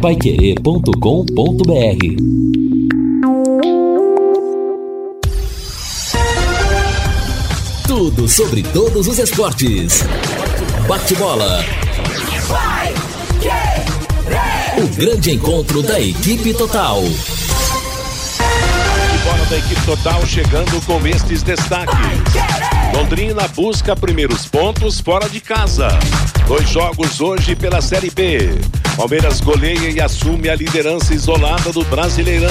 paiquerê.com.br. Tudo sobre todos os esportes. Bate-bola. O grande encontro da equipe total. Bola da equipe total chegando com estes destaques. Londrina busca primeiros pontos fora de casa. 2 jogos hoje pela Série B. Palmeiras goleia e assume a liderança isolada do Brasileirão.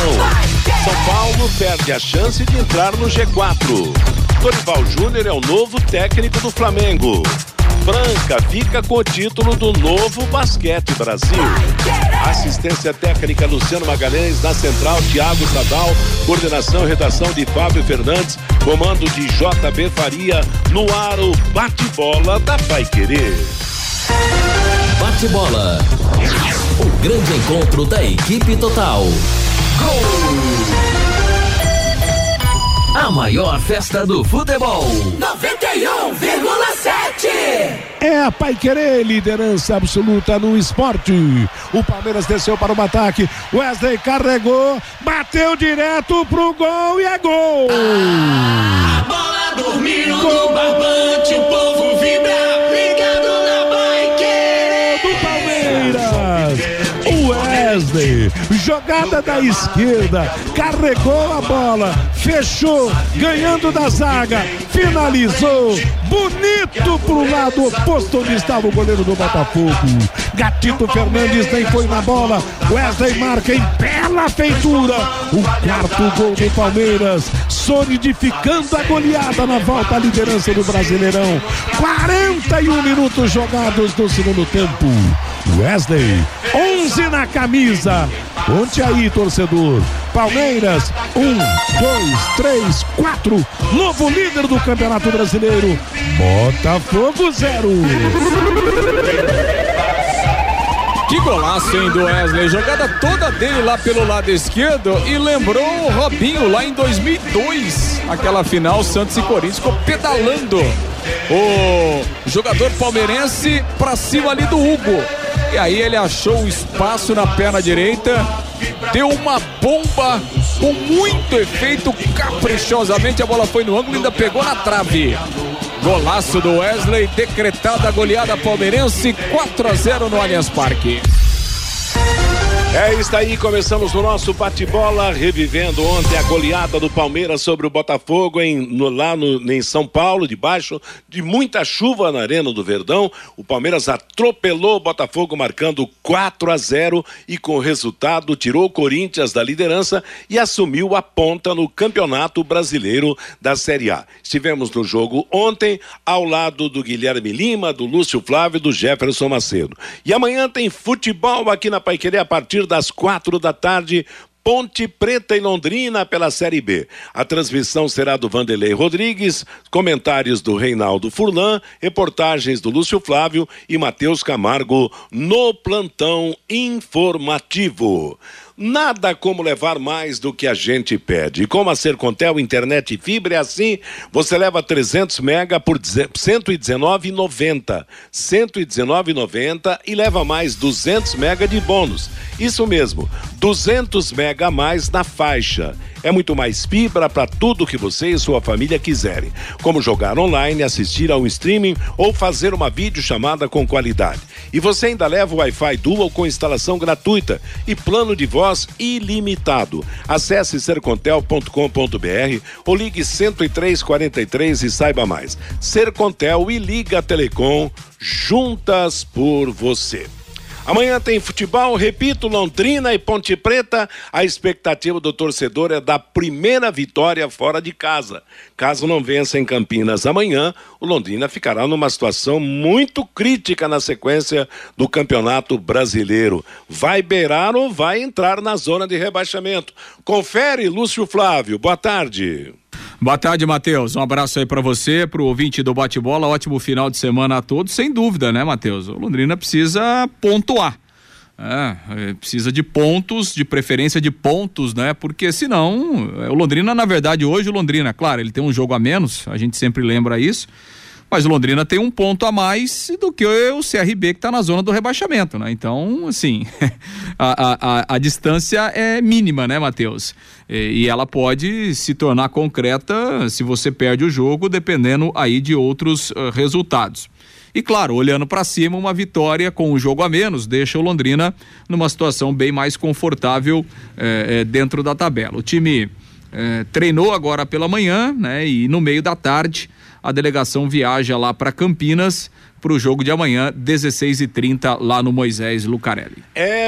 São Paulo perde a chance de entrar no G4. Dorival Júnior é o novo técnico do Flamengo. Franca fica com o título do novo basquete Brasil. Assistência técnica Luciano Magalhães, na central Thiago Sadal, coordenação e redação de Fábio Fernandes, comando de JB Faria, no ar o bate-bola da Paiquerê. Bate-bola, o grande encontro da equipe total. Gol! A maior festa do futebol. 91,7. É a Paiquerê, liderança absoluta no esporte. O Palmeiras desceu para o ataque, Wesley carregou, bateu direto pro gol e é gol! Ah, a bola dormiu no barbante, o povo vibra, ligado na Paiquerê do Palmeiras. Wesley, jogada da esquerda, carregou a bola, fechou, ganhando da zaga, finalizou, bonito pro lado oposto onde estava o goleiro do Botafogo. Gatito Fernandes nem foi na bola, Wesley marca em bela feitura, o 4º gol do Palmeiras, solidificando a goleada na volta à liderança do Brasileirão. 41 minutos jogados no segundo tempo. Wesley, 11 na camisa. Conte aí, torcedor. Palmeiras, 1, 2, 3, 4. Novo líder do Campeonato Brasileiro. Botafogo 0. Que golaço, hein, do Wesley. Jogada toda dele lá pelo lado esquerdo e lembrou o Robinho lá em 2002. Aquela final, Santos e Corinthians ficou pedalando o jogador palmeirense pra cima ali do Hugo. E aí ele achou o espaço na perna direita, deu uma bomba com muito efeito, caprichosamente a bola foi no ângulo e ainda pegou na trave. Golaço do Wesley, decretada a goleada palmeirense, 4-0 no Allianz Parque. É isso aí, começamos o nosso bate-bola, revivendo ontem a goleada do Palmeiras sobre o Botafogo em São Paulo, debaixo de muita chuva na Arena do Verdão. O Palmeiras atropelou o Botafogo, marcando 4-0, e com o resultado tirou o Corinthians da liderança e assumiu a ponta no Campeonato Brasileiro da Série A. Estivemos no jogo ontem, ao lado do Guilherme Lima, do Lúcio Flávio e do Jefferson Macedo. E amanhã tem futebol aqui na Paiquerê a partir das 4 da tarde, Ponte Preta e Londrina pela Série B. A transmissão será do Vanderlei Rodrigues, comentários do Reinaldo Furlan, reportagens do Lúcio Flávio e Matheus Camargo no plantão informativo. Nada como levar mais do que a gente pede. E como a Sercontel internet e fibra é assim, você leva 300 mega por R$ 119,90. R$ 119,90 e leva mais 200 mega de bônus. Isso mesmo, 200 mega a mais na faixa. É muito mais fibra para tudo que você e sua família quiserem, como jogar online, assistir a um streaming ou fazer uma videochamada com qualidade. E você ainda leva o Wi-Fi Dual com instalação gratuita e plano de voz ilimitado. Acesse sercontel.com.br ou ligue 10343 e saiba mais. Sercontel e Liga Telecom, juntas por você. Amanhã tem futebol, repito, Londrina e Ponte Preta. A expectativa do torcedor é da primeira vitória fora de casa. Caso não vença em Campinas amanhã, o Londrina ficará numa situação muito crítica na sequência do Campeonato Brasileiro. Vai beirar ou vai entrar na zona de rebaixamento. Confere, Lúcio Flávio. Boa tarde. Boa tarde, Matheus. Um abraço aí pra você, pro ouvinte do Bate-Bola. Ótimo final de semana a todos, sem dúvida, né, Matheus? O Londrina precisa pontuar. Precisa de pontos, de preferência de pontos, né? Porque senão, o Londrina, na verdade, hoje o Londrina, claro, ele tem um jogo a menos, a gente sempre lembra isso, Mas o Londrina tem um ponto a mais do que o CRB, que está na zona do rebaixamento, né? Então, assim, a distância é mínima, né, Matheus? E ela pode se tornar concreta se você perde o jogo, dependendo aí de outros resultados. E claro, olhando para cima, uma vitória com um jogo a menos deixa o Londrina numa situação bem mais confortável dentro da tabela. O time treinou agora pela manhã, né? E no meio da tarde a delegação viaja lá para Campinas para o jogo de amanhã, 16h30, lá no Moisés Lucarelli.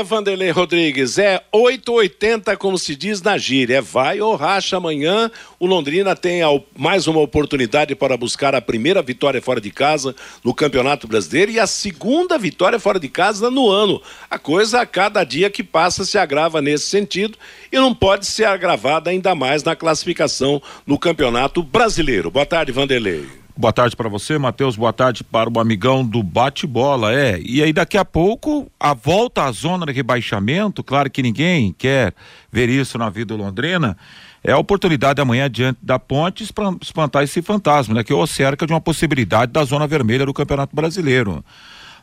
Vanderlei Rodrigues, 8h80, como se diz na gíria, vai ou racha amanhã. O Londrina tem mais uma oportunidade para buscar a primeira vitória fora de casa no Campeonato Brasileiro e a segunda vitória fora de casa no ano. A coisa, a cada dia que passa, se agrava nesse sentido e não pode ser agravada ainda mais na classificação no Campeonato Brasileiro. Boa tarde, Vanderlei. Boa tarde para você, Matheus, boa tarde para o amigão do bate-bola, e aí daqui a pouco a volta à zona de rebaixamento, claro que ninguém quer ver isso na vida do Londrina, é a oportunidade amanhã diante da Ponte espantar esse fantasma, né? Que é o cerca de uma possibilidade da zona vermelha do Campeonato Brasileiro.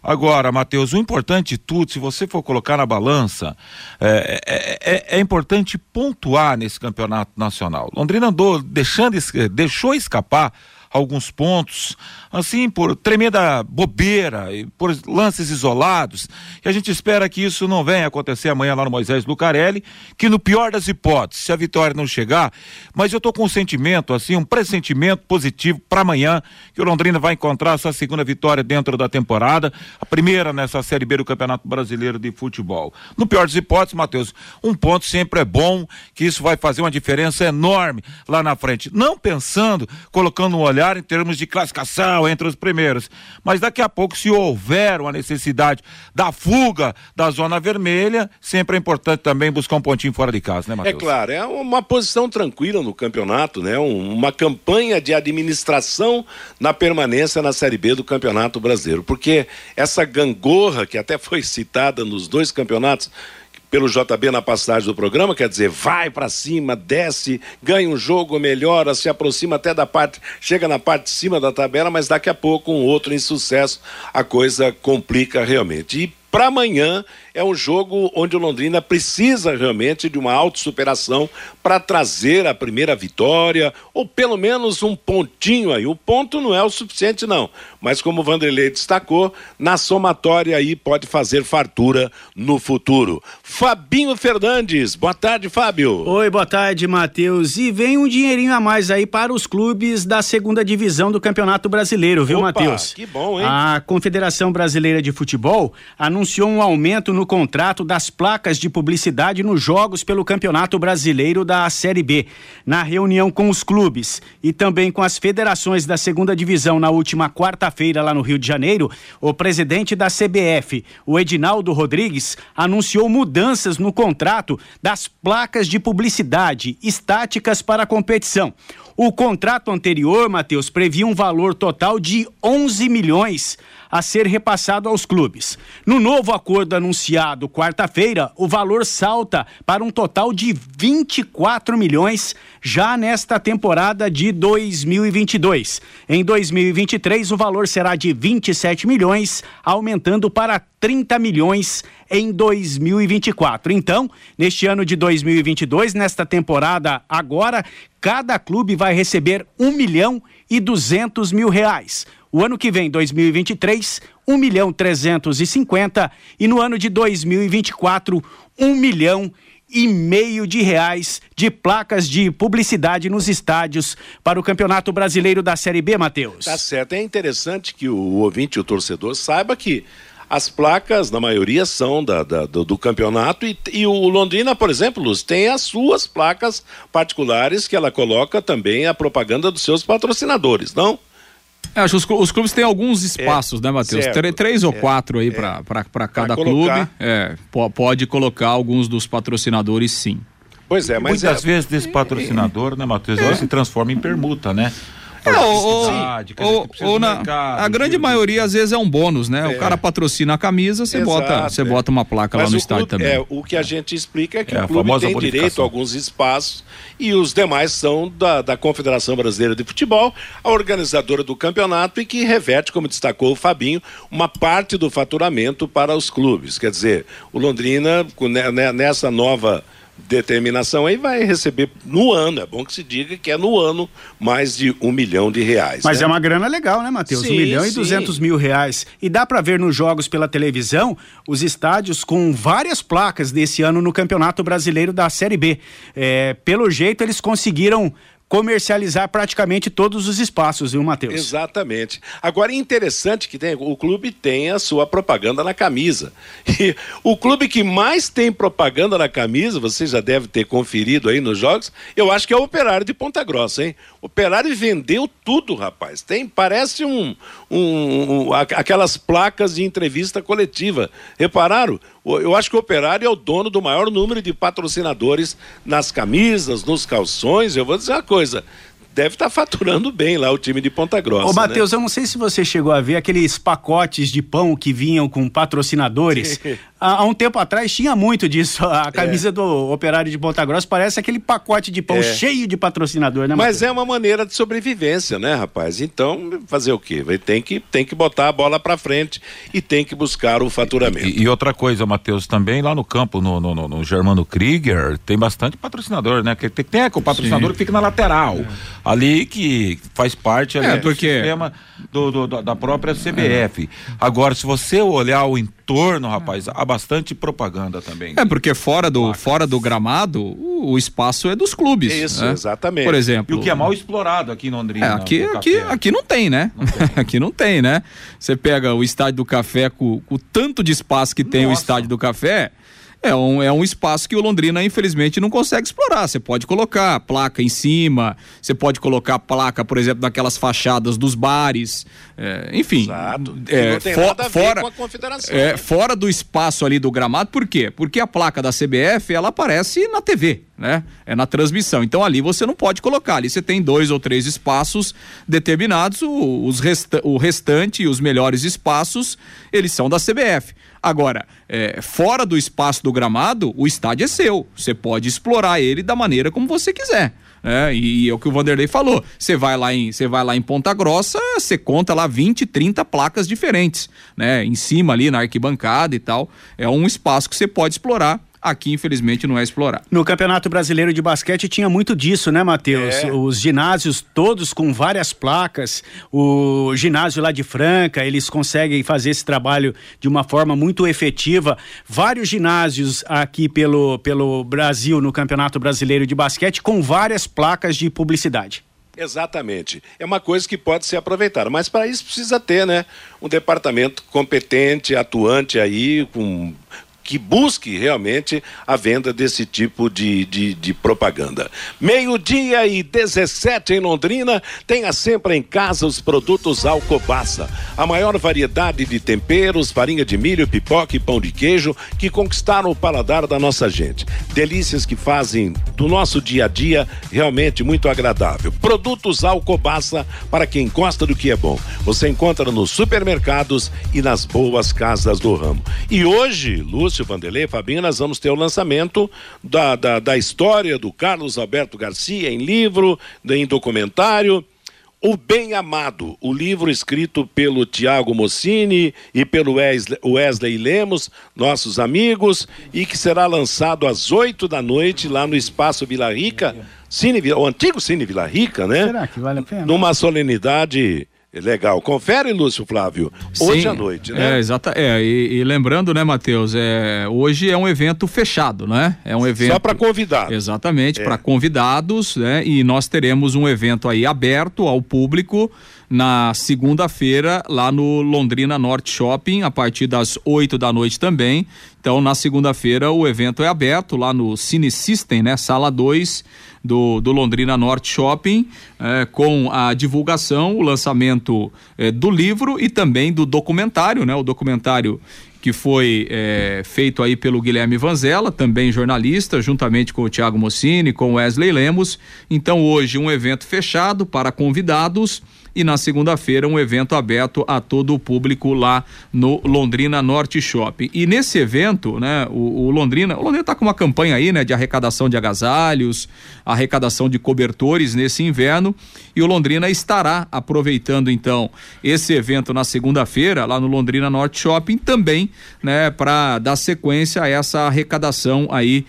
Agora, Matheus, o importante de tudo, se você for colocar na balança, é importante pontuar nesse campeonato nacional. Londrina andou, deixou escapar alguns pontos, assim, por tremenda bobeira, por lances isolados, e a gente espera que isso não venha acontecer amanhã lá no Moisés Lucarelli, que no pior das hipóteses, se a vitória não chegar, mas eu tô com um sentimento, assim, um pressentimento positivo para amanhã, que o Londrina vai encontrar essa segunda vitória dentro da temporada, a primeira nessa Série B do Campeonato Brasileiro de Futebol. No pior das hipóteses, Matheus, um ponto sempre é bom, que isso vai fazer uma diferença enorme lá na frente, não pensando, colocando um olhar em termos de classificação entre os primeiros, mas daqui a pouco, se houver uma necessidade da fuga da zona vermelha, sempre é importante também buscar um pontinho fora de casa, né, Matheus? É claro, é uma posição tranquila no campeonato, né? Uma campanha de administração na permanência na Série B do Campeonato Brasileiro, porque essa gangorra que até foi citada nos dois campeonatos pelo JB na passagem do programa, quer dizer, vai pra cima, desce, ganha um jogo, melhora, se aproxima até da parte, chega na parte de cima da tabela, mas daqui a pouco um outro insucesso, a coisa complica realmente. E para amanhã é um jogo onde o Londrina precisa realmente de uma autossuperação para trazer a primeira vitória, ou pelo menos um pontinho aí. O ponto não é o suficiente, não. Mas como o Vanderlei destacou, na somatória aí pode fazer fartura no futuro. Fabinho Fernandes, boa tarde, Fábio. Oi, boa tarde, Matheus. E vem um dinheirinho a mais aí para os clubes da segunda divisão do Campeonato Brasileiro, viu, Matheus? Que bom, hein? A Confederação Brasileira de Futebol anunciou um aumento no contrato das placas de publicidade nos jogos pelo Campeonato Brasileiro da Série B. Na reunião com os clubes e também com as federações da segunda divisão na última quarta-feira lá no Rio de Janeiro, o presidente da CBF, o Edinaldo Rodrigues, anunciou mudanças no contrato das placas de publicidade estáticas para a competição. O contrato anterior, Matheus, previa um valor total de 11 milhões a ser repassado aos clubes. No novo acordo anunciado quarta-feira, o valor salta para um total de 24 milhões já nesta temporada de 2022. Em 2023, o valor será de 27 milhões, aumentando para 30 milhões em 2024. Então, neste ano de 2022, nesta temporada agora, cada clube vai receber R$1.200.000. O ano que vem, 2023, R$1.350.000 e no ano de 2024, R$1,5 milhão de placas de publicidade nos estádios para o Campeonato Brasileiro da Série B, Matheus. Tá certo, é interessante que o ouvinte, o torcedor, saiba que as placas, na maioria, são do campeonato e o Londrina, por exemplo, Luz, tem as suas placas particulares que ela coloca também a propaganda dos seus patrocinadores, não? Acho que os clubes têm alguns espaços, né, Matheus? Três ou quatro aí para cada clube. Pode colocar alguns dos patrocinadores, sim. Pois é, mas muitas vezes desse patrocinador, né, Matheus, ela se transforma em permuta, né? A grande maioria às vezes é um bônus, né? É. O cara patrocina a camisa, você bota uma placa lá no estádio também. O que a gente explica é que o clube tem direito a alguns espaços e os demais são da Confederação Brasileira de Futebol, a organizadora do campeonato, e que reverte, como destacou o Fabinho, uma parte do faturamento para os clubes. Quer dizer, o Londrina, nessa nova determinação aí, vai receber no ano, é bom que se diga que é no ano, mais de R$1 milhão. Mas né? É uma grana legal, né, Matheus? R$1 milhão e 200 mil. E dá pra ver nos jogos pela televisão os estádios com várias placas desse ano no Campeonato Brasileiro da Série B. Pelo jeito, eles conseguiram comercializar praticamente todos os espaços, viu, Matheus? Exatamente. Agora é interessante que o clube tem a sua propaganda na camisa. E o clube que mais tem propaganda na camisa, você já deve ter conferido aí nos jogos, eu acho que é o Operário de Ponta Grossa, hein? O Operário vendeu tudo, rapaz. Parece aquelas placas de entrevista coletiva. Repararam? Eu acho que o Operário é o dono do maior número de patrocinadores nas camisas, nos calções. Eu vou dizer uma coisa, deve estar faturando bem lá o time de Ponta Grossa. Ô, Matheus, né? Eu não sei se você chegou a ver aqueles pacotes de pão que vinham com patrocinadores. Há um tempo atrás tinha muito disso. A camisa do Operário de Ponta Grossa parece aquele pacote de pão cheio de patrocinador, né, Matheus? Mas é uma maneira de sobrevivência, né, rapaz? Então, fazer o quê? Tem que botar a bola pra frente e tem que buscar o faturamento. E outra coisa, Matheus, também lá no campo, no Germano Krieger, tem bastante patrocinador, né? Que tem o patrocinador que fica na lateral. Ali que faz parte ali do sistema da própria CBF. Agora, se você olhar o entorno, rapaz, há bastante propaganda também. Porque fora do gramado, o espaço é dos clubes. Isso, né? Exatamente. Por exemplo. E o que é mal explorado aqui em Londrina. Aqui não tem, né? Não tem. Aqui não tem, né? Você pega o Estádio do Café com o tanto de espaço que tem. Nossa. O Estádio do Café. É um espaço que o Londrina, infelizmente, não consegue explorar. Você pode colocar placa em cima, você pode colocar placa, por exemplo, naquelas fachadas dos bares, enfim. Exato. Não tem nada a ver com a confederação. Fora do espaço ali do gramado, por quê? Porque a placa da CBF, ela aparece na TV, né? É na transmissão. Então ali você não pode colocar. Ali você tem 2 ou 3 espaços determinados, o restante e os melhores espaços, eles são da CBF. Agora, fora do espaço do gramado, o estádio é seu. Você pode explorar ele da maneira como você quiser. Né? E é o que o Vanderlei falou. Você vai lá em Ponta Grossa, você conta lá 20, 30 placas diferentes, né? Em cima ali na arquibancada e tal. É um espaço que você pode explorar. Aqui, infelizmente, não é explorado. No Campeonato Brasileiro de Basquete tinha muito disso, né, Matheus? Os ginásios todos com várias placas, o ginásio lá de Franca, eles conseguem fazer esse trabalho de uma forma muito efetiva. Vários ginásios aqui pelo Brasil, no Campeonato Brasileiro de Basquete, com várias placas de publicidade. Exatamente. É uma coisa que pode ser aproveitada, mas para isso precisa ter, né, um departamento competente, atuante aí, que busque realmente a venda desse tipo de propaganda. 12:17 em Londrina, tenha sempre em casa os produtos Alcobaça. A maior variedade de temperos, farinha de milho, pipoca e pão de queijo que conquistaram o paladar da nossa gente. Delícias que fazem do nosso dia a dia realmente muito agradável. Produtos Alcobaça para quem gosta do que é bom. Você encontra nos supermercados e nas boas casas do ramo. E hoje, Lúcio, Vanderlei, Fabinho, nós vamos ter o lançamento da história do Carlos Alberto Garcia em livro, em documentário, O Bem Amado, o livro escrito pelo Thiago Mocini e pelo Wesley Lemos, nossos amigos, e que será lançado às 20h lá no Espaço Vila Rica, o antigo Cine Vila Rica, né? Será que vale a pena? Numa solenidade legal. Confere, Lúcio Flávio, hoje à noite, né? E lembrando, né, Matheus, hoje é um evento fechado, né? É um evento só para convidados. Exatamente, para convidados, né? E nós teremos um evento aí aberto ao público na segunda-feira lá no Londrina Norte Shopping, a partir das 20h também. Então, na segunda-feira o evento é aberto lá no Cine System, né? Sala 2 do Londrina Norte Shopping, com a divulgação, o lançamento do livro e também do documentário, né? O documentário que foi feito aí pelo Guilherme Vanzella, também jornalista, juntamente com o Thiago Mocini, com o Wesley Lemos. Então hoje um evento fechado para convidados e na segunda-feira um evento aberto a todo o público lá no Londrina Norte Shopping. E nesse evento, né, o Londrina tá com uma campanha aí, né, de arrecadação de agasalhos, arrecadação de cobertores nesse inverno, e o Londrina estará aproveitando então esse evento na segunda-feira lá no Londrina Norte Shopping também, né, para dar sequência a essa arrecadação aí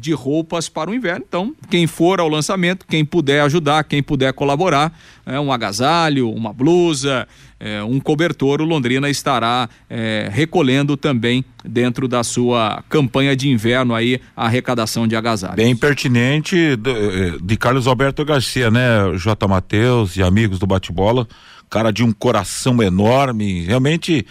de roupas para o inverno. Então, quem for ao lançamento, quem puder ajudar, quem puder colaborar, um agasalho, uma blusa, um cobertor, o Londrina estará recolhendo também dentro da sua campanha de inverno aí, a arrecadação de agasalhos. Bem pertinente de Carlos Alberto Garcia, né, J. Matheus e amigos do Bate-Bola, cara de um coração enorme, realmente,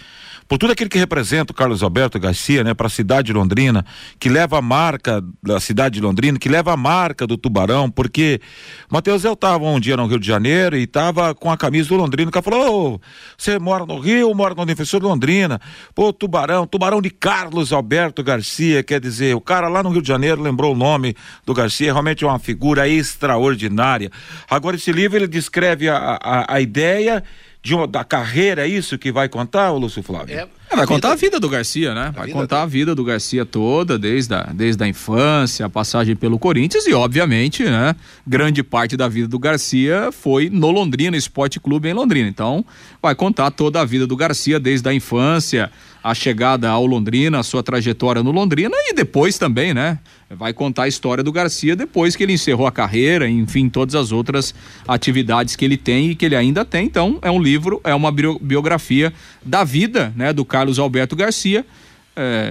por tudo aquilo que representa o Carlos Alberto Garcia, né, para a cidade de Londrina, que leva a marca da cidade de Londrina, que leva a marca do Tubarão, porque Matheus, eu tava um dia no Rio de Janeiro e tava com a camisa do Londrina, o cara falou: você mora no Rio, mora no Defensor de Londrina, pô, Tubarão de Carlos Alberto Garcia, quer dizer, o cara lá no Rio de Janeiro lembrou o nome do Garcia, realmente é uma figura extraordinária. Agora esse livro ele descreve a ideia da carreira, é isso que vai contar, o Lúcio Flávio? Vai contar a vida do Garcia, né? Vai contar a vida do Garcia toda, desde a infância, a passagem pelo Corinthians e, obviamente, né? Grande parte da vida do Garcia foi no Londrina Esporte Clube, em Londrina. Então, vai contar toda a vida do Garcia, desde a infância, a chegada ao Londrina, a sua trajetória no Londrina e depois também, né? Vai contar a história do Garcia depois que ele encerrou a carreira, enfim, todas as outras atividades que ele tem e que ele ainda tem. Então, é um livro, é uma biografia da vida, né, do Carlos Alberto Garcia,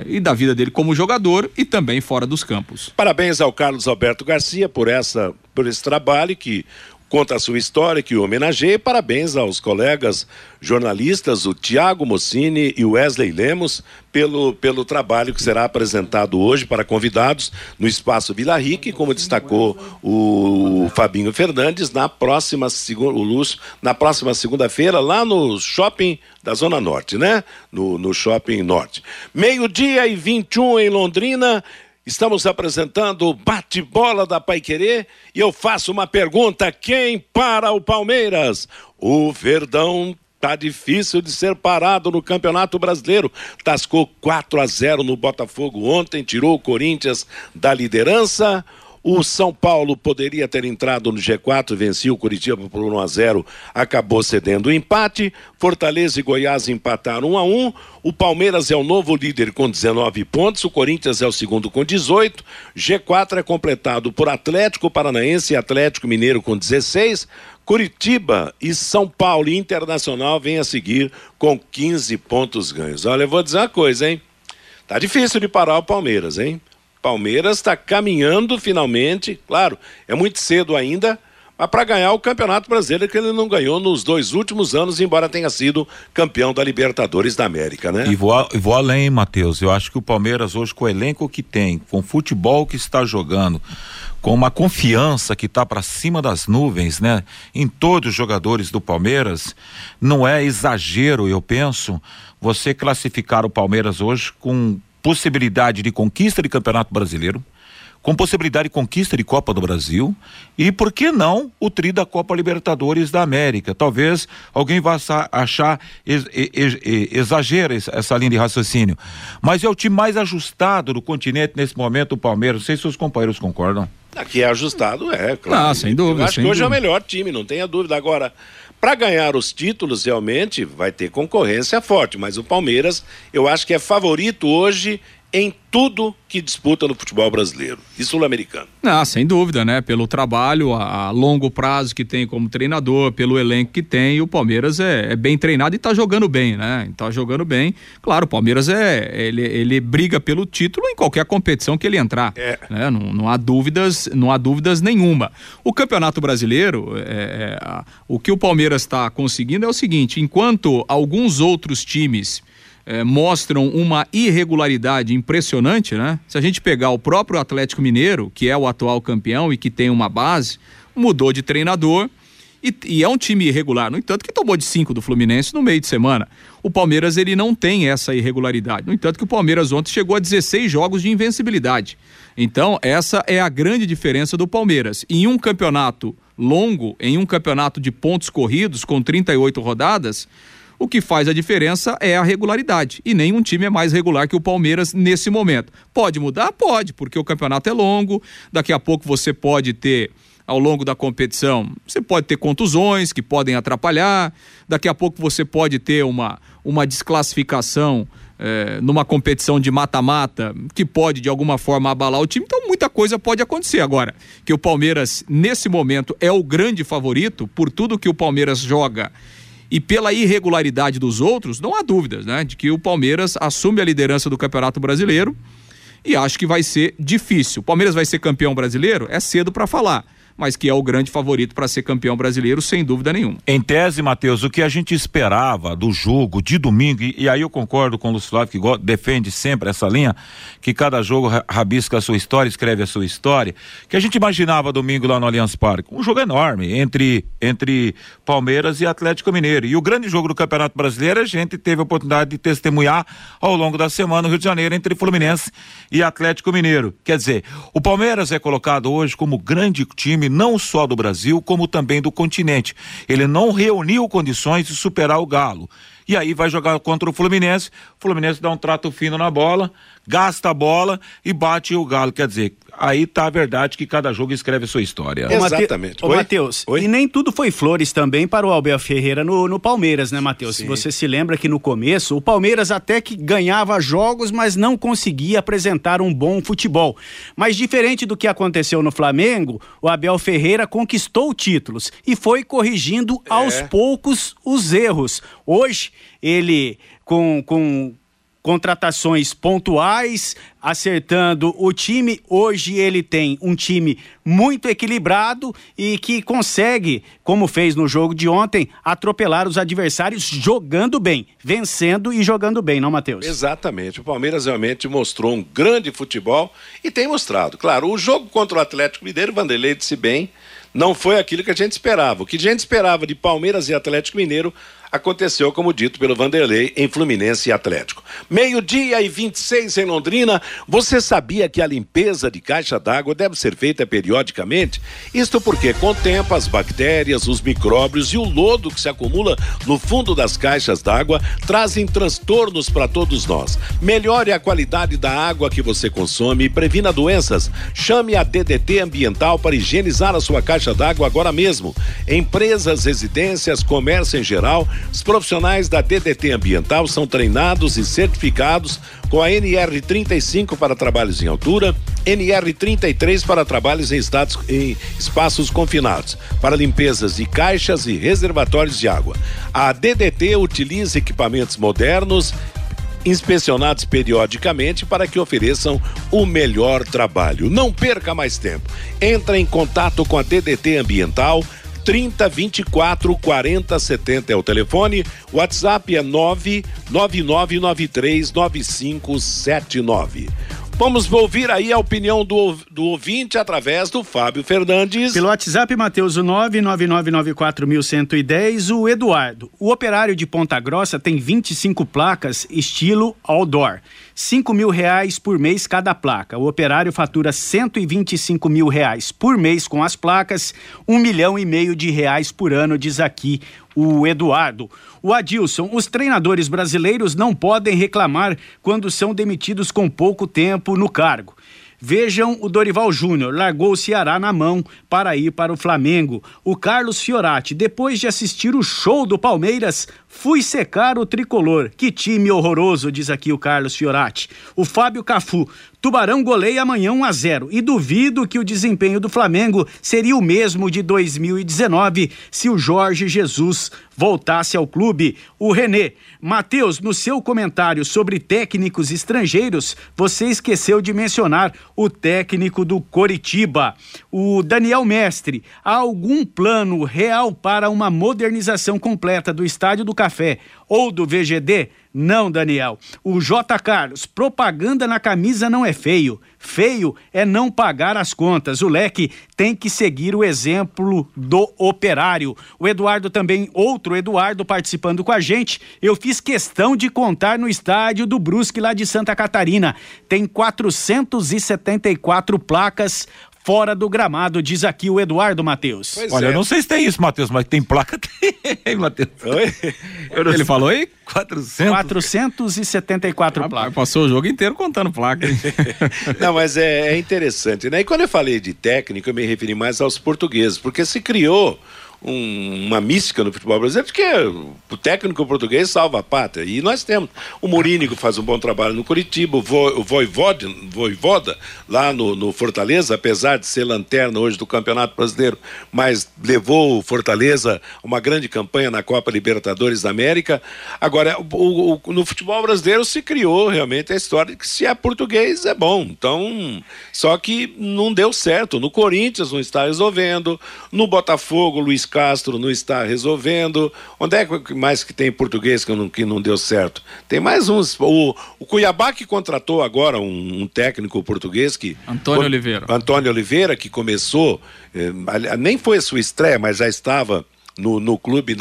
e da vida dele como jogador e também fora dos campos. Parabéns ao Carlos Alberto Garcia por esse trabalho que conta a sua história, que o homenageia, e parabéns aos colegas jornalistas, o Thiago Mocini e o Wesley Lemos, pelo trabalho que será apresentado hoje para convidados no Espaço Vila Rica, como destacou o Fabinho Fernandes, na próxima segunda-feira, lá no shopping da Zona Norte, né? No shopping norte. 12:21 em Londrina. Estamos apresentando o Bate-Bola da Paiquerê e eu faço uma pergunta: quem para o Palmeiras? O Verdão tá difícil de ser parado no Campeonato Brasileiro, tascou 4-0 no Botafogo ontem, tirou o Corinthians da liderança. O São Paulo poderia ter entrado no G4, venceu o Curitiba por 1-0, acabou cedendo o empate. Fortaleza e Goiás empataram 1-1. O Palmeiras é o novo líder com 19 pontos, o Corinthians é o segundo com 18. G4 é completado por Atlético Paranaense e Atlético Mineiro com 16. Curitiba e São Paulo e Internacional vêm a seguir com 15 pontos ganhos. Olha, eu vou dizer uma coisa, hein? Tá difícil de parar o Palmeiras, hein? Palmeiras está caminhando finalmente, claro, é muito cedo ainda, mas para ganhar o Campeonato Brasileiro, que ele não ganhou nos 2 últimos anos, embora tenha sido campeão da Libertadores da América, né? E vou além, Matheus, eu acho que o Palmeiras hoje, com o elenco que tem, com o futebol que está jogando, com uma confiança que está para cima das nuvens, né? Em todos os jogadores do Palmeiras, não é exagero, eu penso, você classificar o Palmeiras hoje com possibilidade de conquista de Campeonato Brasileiro, com possibilidade de conquista de Copa do Brasil e, por que não, o tri da Copa Libertadores da América. Talvez alguém vá achar exagero essa linha de raciocínio, mas é o time mais ajustado do continente nesse momento, o Palmeiras. Não sei se seus companheiros concordam. Aqui é ajustado, claro. Ah, sem dúvida. Eu acho que hoje é o melhor time, não tenha dúvida. Agora, para ganhar os títulos, realmente, vai ter concorrência forte, mas o Palmeiras, eu acho que é favorito hoje em tudo que disputa no futebol brasileiro e sul-americano. Ah, sem dúvida, né? Pelo trabalho a longo prazo que tem como treinador, pelo elenco que tem, o Palmeiras é bem treinado e tá jogando bem, né? Tá jogando bem. Claro, o Palmeiras ele briga pelo título em qualquer competição que ele entrar, né? Não há dúvidas nenhuma. O Campeonato Brasileiro, o que o Palmeiras está conseguindo é o seguinte: enquanto alguns outros times mostram uma irregularidade impressionante, né? Se a gente pegar o próprio Atlético Mineiro, que é o atual campeão e que tem uma base, mudou de treinador E é um time irregular, no entanto, que tomou de 5 do Fluminense no meio de semana. O Palmeiras, ele não tem essa irregularidade. No entanto, que o Palmeiras ontem chegou a 16 jogos de invencibilidade. Então, essa é a grande diferença do Palmeiras. Em um campeonato longo, em um campeonato de pontos corridos, com 38 rodadas, o que faz a diferença é a regularidade. E nenhum time é mais regular que o Palmeiras nesse momento. Pode mudar? Pode, porque o campeonato é longo. Daqui a pouco você pode ter, ao longo da competição, você pode ter contusões que podem atrapalhar. Daqui a pouco você pode ter uma desclassificação numa competição de mata-mata que pode de alguma forma abalar o time. Então muita coisa pode acontecer. Agora, que o Palmeiras nesse momento é o grande favorito por tudo que o Palmeiras joga e pela irregularidade dos outros, não há dúvidas, né? De que o Palmeiras assume a liderança do Campeonato Brasileiro e acho que vai ser difícil. O Palmeiras vai ser campeão brasileiro? É cedo para falar, mas que é o grande favorito para ser campeão brasileiro, sem dúvida nenhuma. Em tese, Matheus, o que a gente esperava do jogo de domingo, e aí eu concordo com o Lúcio Flávio, que defende sempre essa linha, que cada jogo rabisca a sua história, escreve a sua história, que a gente imaginava domingo lá no Allianz Parque, um jogo enorme entre Palmeiras e Atlético Mineiro, e o grande jogo do Campeonato Brasileiro a gente teve a oportunidade de testemunhar ao longo da semana no Rio de Janeiro, entre Fluminense e Atlético Mineiro. Quer dizer, o Palmeiras é colocado hoje como grande time não só do Brasil, como também do continente. Ele não reuniu condições de superar o Galo. E aí vai jogar contra o Fluminense. O Fluminense dá um trato fino na bola, gasta a bola e bate o Galo. Quer dizer, aí tá a verdade que cada jogo escreve a sua história. Exatamente. Ô Matheus, e nem tudo foi flores também para o Abel Ferreira no Palmeiras, né, Matheus? Se você se lembra que no começo, o Palmeiras até que ganhava jogos, mas não conseguia apresentar um bom futebol. Mas diferente do que aconteceu no Flamengo, o Abel Ferreira conquistou títulos e foi corrigindo aos poucos os erros. Hoje, ele com contratações pontuais, acertando o time, hoje ele tem um time muito equilibrado e que consegue, como fez no jogo de ontem, atropelar os adversários jogando bem, vencendo e jogando bem, não, Matheus? Exatamente, o Palmeiras realmente mostrou um grande futebol e tem mostrado, claro, o jogo contra o Atlético Mineiro, o Vanderlei disse bem, não foi aquilo que a gente esperava. O que a gente esperava de Palmeiras e Atlético Mineiro aconteceu, como dito pelo Vanderlei, em Fluminense e Atlético. 12:26 em Londrina. Você sabia que a limpeza de caixa d'água deve ser feita periodicamente? Isto porque, com o tempo, as bactérias, os micróbios e o lodo que se acumula no fundo das caixas d'água trazem transtornos para todos nós. Melhore a qualidade da água que você consome e previna doenças. Chame a DDT Ambiental para higienizar a sua caixa d'água agora mesmo. Empresas, residências, comércio em geral, os profissionais da DDT Ambiental são treinados e certificados com a NR35 para trabalhos em altura, NR33 para trabalhos em espaços confinados, para limpezas de caixas e reservatórios de água. A DDT utiliza equipamentos modernos, inspecionados periodicamente para que ofereçam o melhor trabalho. Não perca mais tempo. Entra em contato com a DDT Ambiental. 3024-4070 é o telefone, o WhatsApp é 999939579. Vamos ouvir aí a opinião do ouvinte através do Fábio Fernandes. Pelo WhatsApp, Matheus, o 99994110, o Eduardo. O operário de Ponta Grossa tem 25 placas estilo outdoor. R$5.000 por mês cada placa. O operário fatura R$125.000 por mês com as placas, R$1,5 milhão por ano, diz aqui o Eduardo. O Adilson, os treinadores brasileiros não podem reclamar quando são demitidos com pouco tempo no cargo. Vejam o Dorival Júnior, largou o Ceará na mão para ir para o Flamengo. O Carlos Fiorati, depois de assistir o show do Palmeiras, fui secar o tricolor. Que time horroroso, diz aqui o Carlos Fiorati. O Fábio Cafu, Tubarão goleia amanhã 1-0 e duvido que o desempenho do Flamengo seria o mesmo de 2019 se o Jorge Jesus voltasse ao clube. O Renê, Matheus, no seu comentário sobre técnicos estrangeiros, você esqueceu de mencionar o técnico do Coritiba. O Daniel Mestre, há algum plano real para uma modernização completa do Estádio do Café ou do VGD? Não, Daniel. O J. Carlos, propaganda na camisa não é feio. Feio é não pagar as contas. O Leque tem que seguir o exemplo do Operário. O Eduardo também, outro Eduardo participando com a gente. Eu fiz questão de contar no estádio do Brusque lá de Santa Catarina. Tem 474 placas fora do gramado, diz aqui o Eduardo Matheus. Olha, é. Eu não sei se tem isso, Matheus, mas tem placa, tem, Matheus. Ele falou aí? 474 placas. Passou o jogo inteiro contando placa. Não, mas é interessante, né? E quando eu falei de técnico, eu me referi mais aos portugueses, porque se criou uma mística no futebol brasileiro, porque o técnico português salva a pátria, e nós temos o Mourinho, que faz um bom trabalho no Curitiba, o Voivoda lá no Fortaleza, apesar de ser lanterna hoje do Campeonato Brasileiro, mas levou o Fortaleza a uma grande campanha na Copa Libertadores da América. Agora, no futebol brasileiro se criou realmente a história de que se é português é bom, então, só que não deu certo. No Corinthians não está resolvendo, no Botafogo Luiz Castro não está resolvendo. Onde é que mais que tem português que não deu certo? Tem mais uns. O Cuiabá, que contratou agora um técnico português que... Antônio Oliveira, que começou, nem foi a sua estreia, mas já estava no clube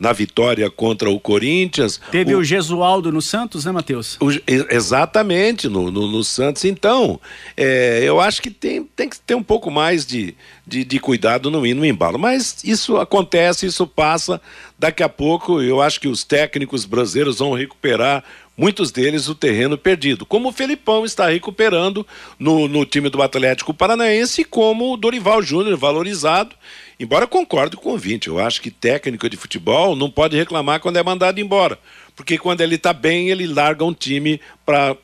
na vitória contra o Corinthians. Teve o Jesualdo no Santos, né, Matheus? Exatamente, no Santos. Então, eu acho que tem que ter um pouco mais de cuidado no embalo, mas isso acontece, isso passa. Daqui a pouco eu acho que os técnicos brasileiros vão recuperar, muitos deles, o terreno perdido, como o Felipão está recuperando no time do Atlético Paranaense, como o Dorival Júnior, valorizado. Embora eu concordo com o ouvinte, eu acho que técnico de futebol não pode reclamar quando é mandado embora, porque quando ele está bem, ele larga um time para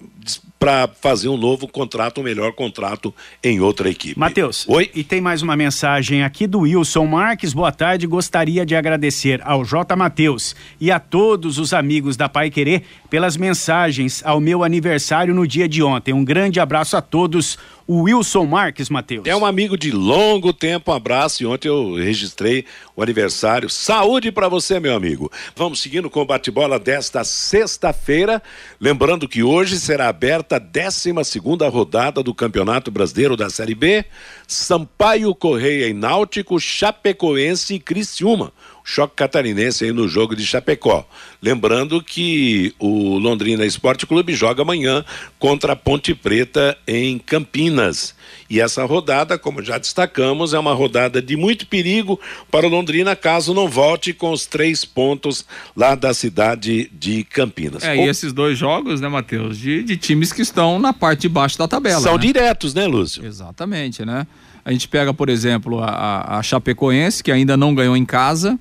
fazer um novo contrato, um melhor contrato em outra equipe. Matheus, oi? E tem mais uma mensagem aqui do Wilson Marques. Boa tarde, gostaria de agradecer ao J. Matheus e a todos os amigos da Paiquerê pelas mensagens ao meu aniversário no dia de ontem. Um grande abraço a todos. O Wilson Marques, Matheus. É um amigo de longo tempo, um abraço, e ontem eu registrei o aniversário. Saúde para você, meu amigo. Vamos seguindo com o bate-bola desta sexta-feira, lembrando que hoje será aberta a 12ª rodada do Campeonato Brasileiro da Série B, Sampaio Correia e Náutico, Chapecoense e Criciúma. Choque catarinense aí no jogo de Chapecó. Lembrando que o Londrina Esporte Clube joga amanhã contra a Ponte Preta em Campinas. E essa rodada, como já destacamos, é uma rodada de muito perigo para o Londrina, caso não volte com os 3 pontos lá da cidade de Campinas. E esses 2 jogos, né, Matheus, de times que estão na parte de baixo da tabela. São, né, diretos, né, Lúcio? Exatamente, né? A gente pega, por exemplo, a Chapecoense, que ainda não ganhou em casa,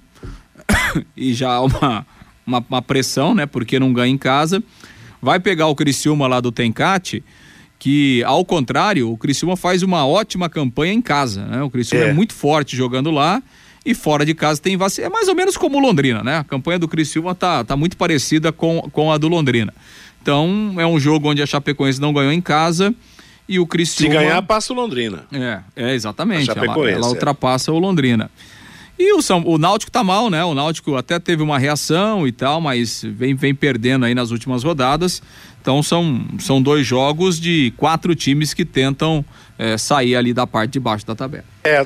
e já há uma pressão, né, porque não ganha em casa. Vai pegar o Criciúma lá do Tencate, que, ao contrário, o Criciúma faz uma ótima campanha em casa, né? O Criciúma é muito forte jogando lá, e fora de casa tem vacina. É mais ou menos como o Londrina, né? A campanha do Criciúma tá muito parecida com a do Londrina. Então, é um jogo onde a Chapecoense não ganhou em casa, e o Criciúma... Se ganhar, passa o Londrina. Exatamente. Ela ultrapassa o Londrina. E o Náutico tá mal, né? O Náutico até teve uma reação e tal, mas vem perdendo aí nas últimas rodadas. Então são 2 jogos de 4 times que tentam sair ali da parte de baixo da tabela.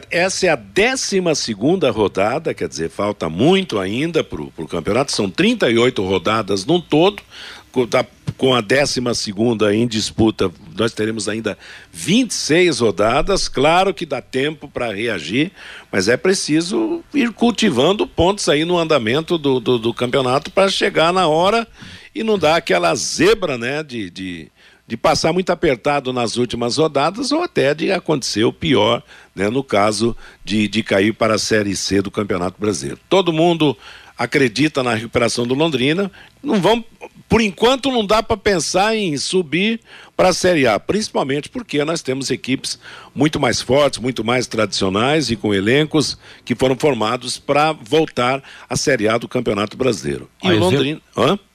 Essa é a 12ª rodada, quer dizer, falta muito ainda pro campeonato. São 38 rodadas no todo. Com a 12ª em disputa, nós teremos ainda 26 rodadas. Claro que dá tempo para reagir, mas é preciso ir cultivando pontos aí no andamento do campeonato para chegar na hora e não dar aquela zebra, né, de passar muito apertado nas últimas rodadas, ou até de acontecer o pior, né, no caso de cair para a Série C do Campeonato Brasileiro. Todo mundo acredita na recuperação do Londrina. Não vão, por enquanto não dá para pensar em subir para a Série A, principalmente porque nós temos equipes muito mais fortes, muito mais tradicionais e com elencos que foram formados para voltar à Série A do Campeonato Brasileiro. E o Londrina,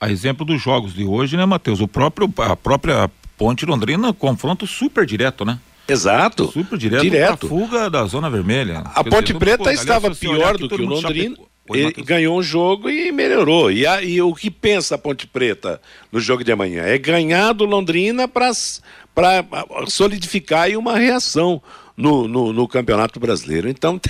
a exemplo dos jogos de hoje, né, Matheus? A própria Ponte Londrina, confronto super direto, né? Exato. Super direto. Direto. Fuga da zona vermelha. A Ponte Preta estava pior do que o Londrina. Ganhou um jogo e melhorou. E o que pensa a Ponte Preta no jogo de amanhã? É ganhar do Londrina para solidificar aí uma reação no Campeonato Brasileiro. Então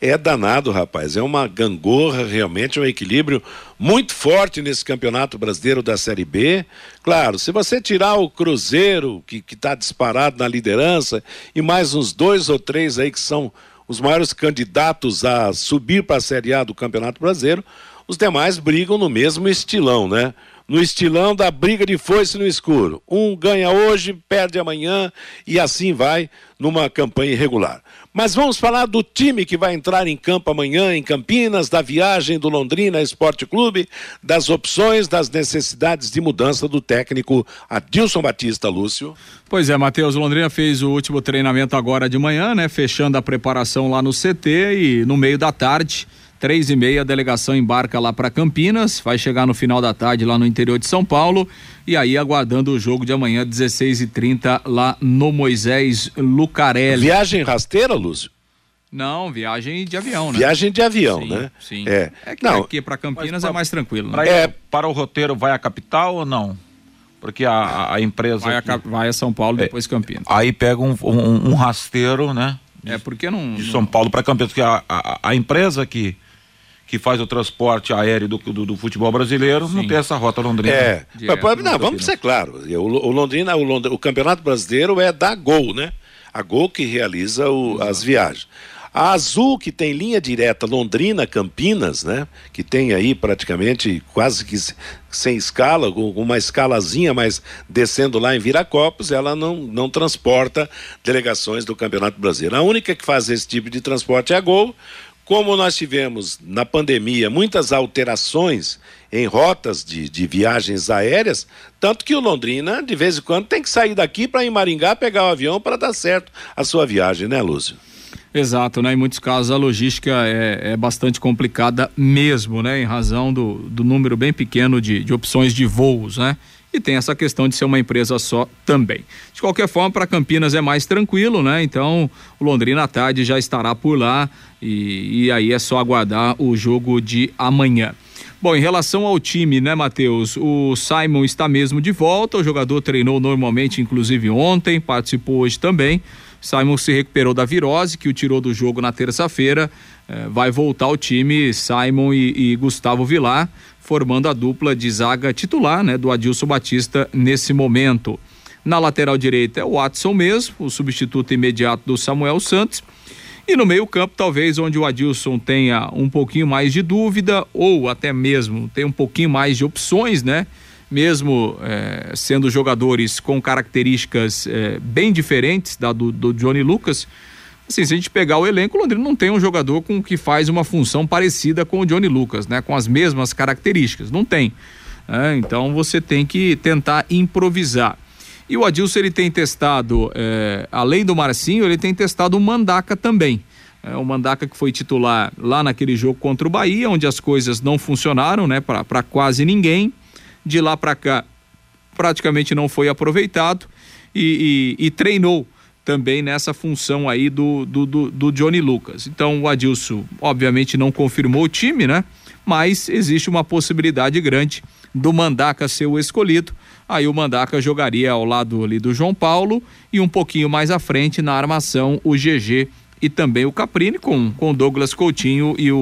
é danado, rapaz. É uma gangorra, realmente, um equilíbrio muito forte nesse Campeonato Brasileiro da Série B. Claro, se você tirar o Cruzeiro, que está disparado na liderança, e mais uns 2 ou 3 aí que são os maiores candidatos a subir para a Série A do Campeonato Brasileiro, os demais brigam no mesmo estilão, né? No estilão da briga de foice no escuro. Um ganha hoje, perde amanhã e assim vai numa campanha irregular. Mas vamos falar do time que vai entrar em campo amanhã em Campinas, da viagem do Londrina Esporte Clube, das opções, das necessidades de mudança do técnico Adilson Batista, Lúcio. Pois é, Matheus, o Londrina fez o último treinamento agora de manhã, né? Fechando a preparação lá no CT e no meio da tarde, 3h30, a delegação embarca lá para Campinas, vai chegar no final da tarde lá no interior de São Paulo e aí aguardando o jogo de amanhã, 16h30, lá no Moisés Lucarelli. Viagem rasteira, Lúcio? Não, viagem de avião, né? Viagem de avião, sim, né? Sim. É que aqui para Campinas é mais tranquilo, né? Para o roteiro vai à capital ou não? Porque a empresa vai a São Paulo, depois Campinas. Aí pega um rasteiro, né? Porque não. De São Paulo para Campinas, porque a empresa aqui que faz o transporte aéreo do futebol brasileiro, sim, não tem essa rota Londrina. Não, vamos ser claros. O Campeonato Brasileiro é da Gol, né? A Gol que realiza as viagens. A Azul, que tem linha direta Londrina-Campinas, né? Que tem aí praticamente quase que sem escala, com uma escalazinha, mas descendo lá em Viracopos, ela não transporta delegações do Campeonato Brasileiro. A única que faz esse tipo de transporte é a Gol. Como nós tivemos na pandemia muitas alterações em rotas de viagens aéreas, tanto que o Londrina, de vez em quando, tem que sair daqui para ir em Maringá, pegar o avião para dar certo a sua viagem, né, Lúcio? Exato, né? Em muitos casos a logística é bastante complicada mesmo, né? Em razão do número bem pequeno de opções de voos, né? E tem essa questão de ser uma empresa só também. De qualquer forma, para Campinas é mais tranquilo, né? Então, o Londrina à tarde já estará por lá e aí é só aguardar o jogo de amanhã. Bom, em relação ao time, né, Matheus? O Simon está mesmo de volta, o jogador treinou normalmente, inclusive ontem, participou hoje também. Simon se recuperou da virose, que o tirou do jogo na terça-feira. Vai voltar o time Simon e Gustavo Vilar, formando a dupla de zaga titular, né, do Adilson Batista nesse momento. Na lateral direita é o Watson mesmo, o substituto imediato do Samuel Santos. E no meio-campo, talvez, onde o Adilson tenha um pouquinho mais de dúvida, ou até mesmo tem um pouquinho mais de opções, né? Mesmo sendo jogadores com características bem diferentes da do Johnny Lucas, assim, se a gente pegar o elenco, o Londrina não tem um jogador com que faz uma função parecida com o Johnny Lucas, né? Com as mesmas características, não tem. Então você tem que tentar improvisar. E o Adilson, ele tem testado, além do Marcinho, ele tem testado o Mandaca também. O Mandaca, que foi titular lá naquele jogo contra o Bahia, onde as coisas não funcionaram, né? Para quase ninguém. De lá para cá praticamente não foi aproveitado e treinou também nessa função aí do Johnny Lucas. Então o Adilson obviamente não confirmou o time, né? Mas existe uma possibilidade grande do Mandaca ser o escolhido. Aí o Mandaca jogaria ao lado ali do João Paulo e um pouquinho mais à frente na armação o GG e também o Caprini com o Douglas Coutinho e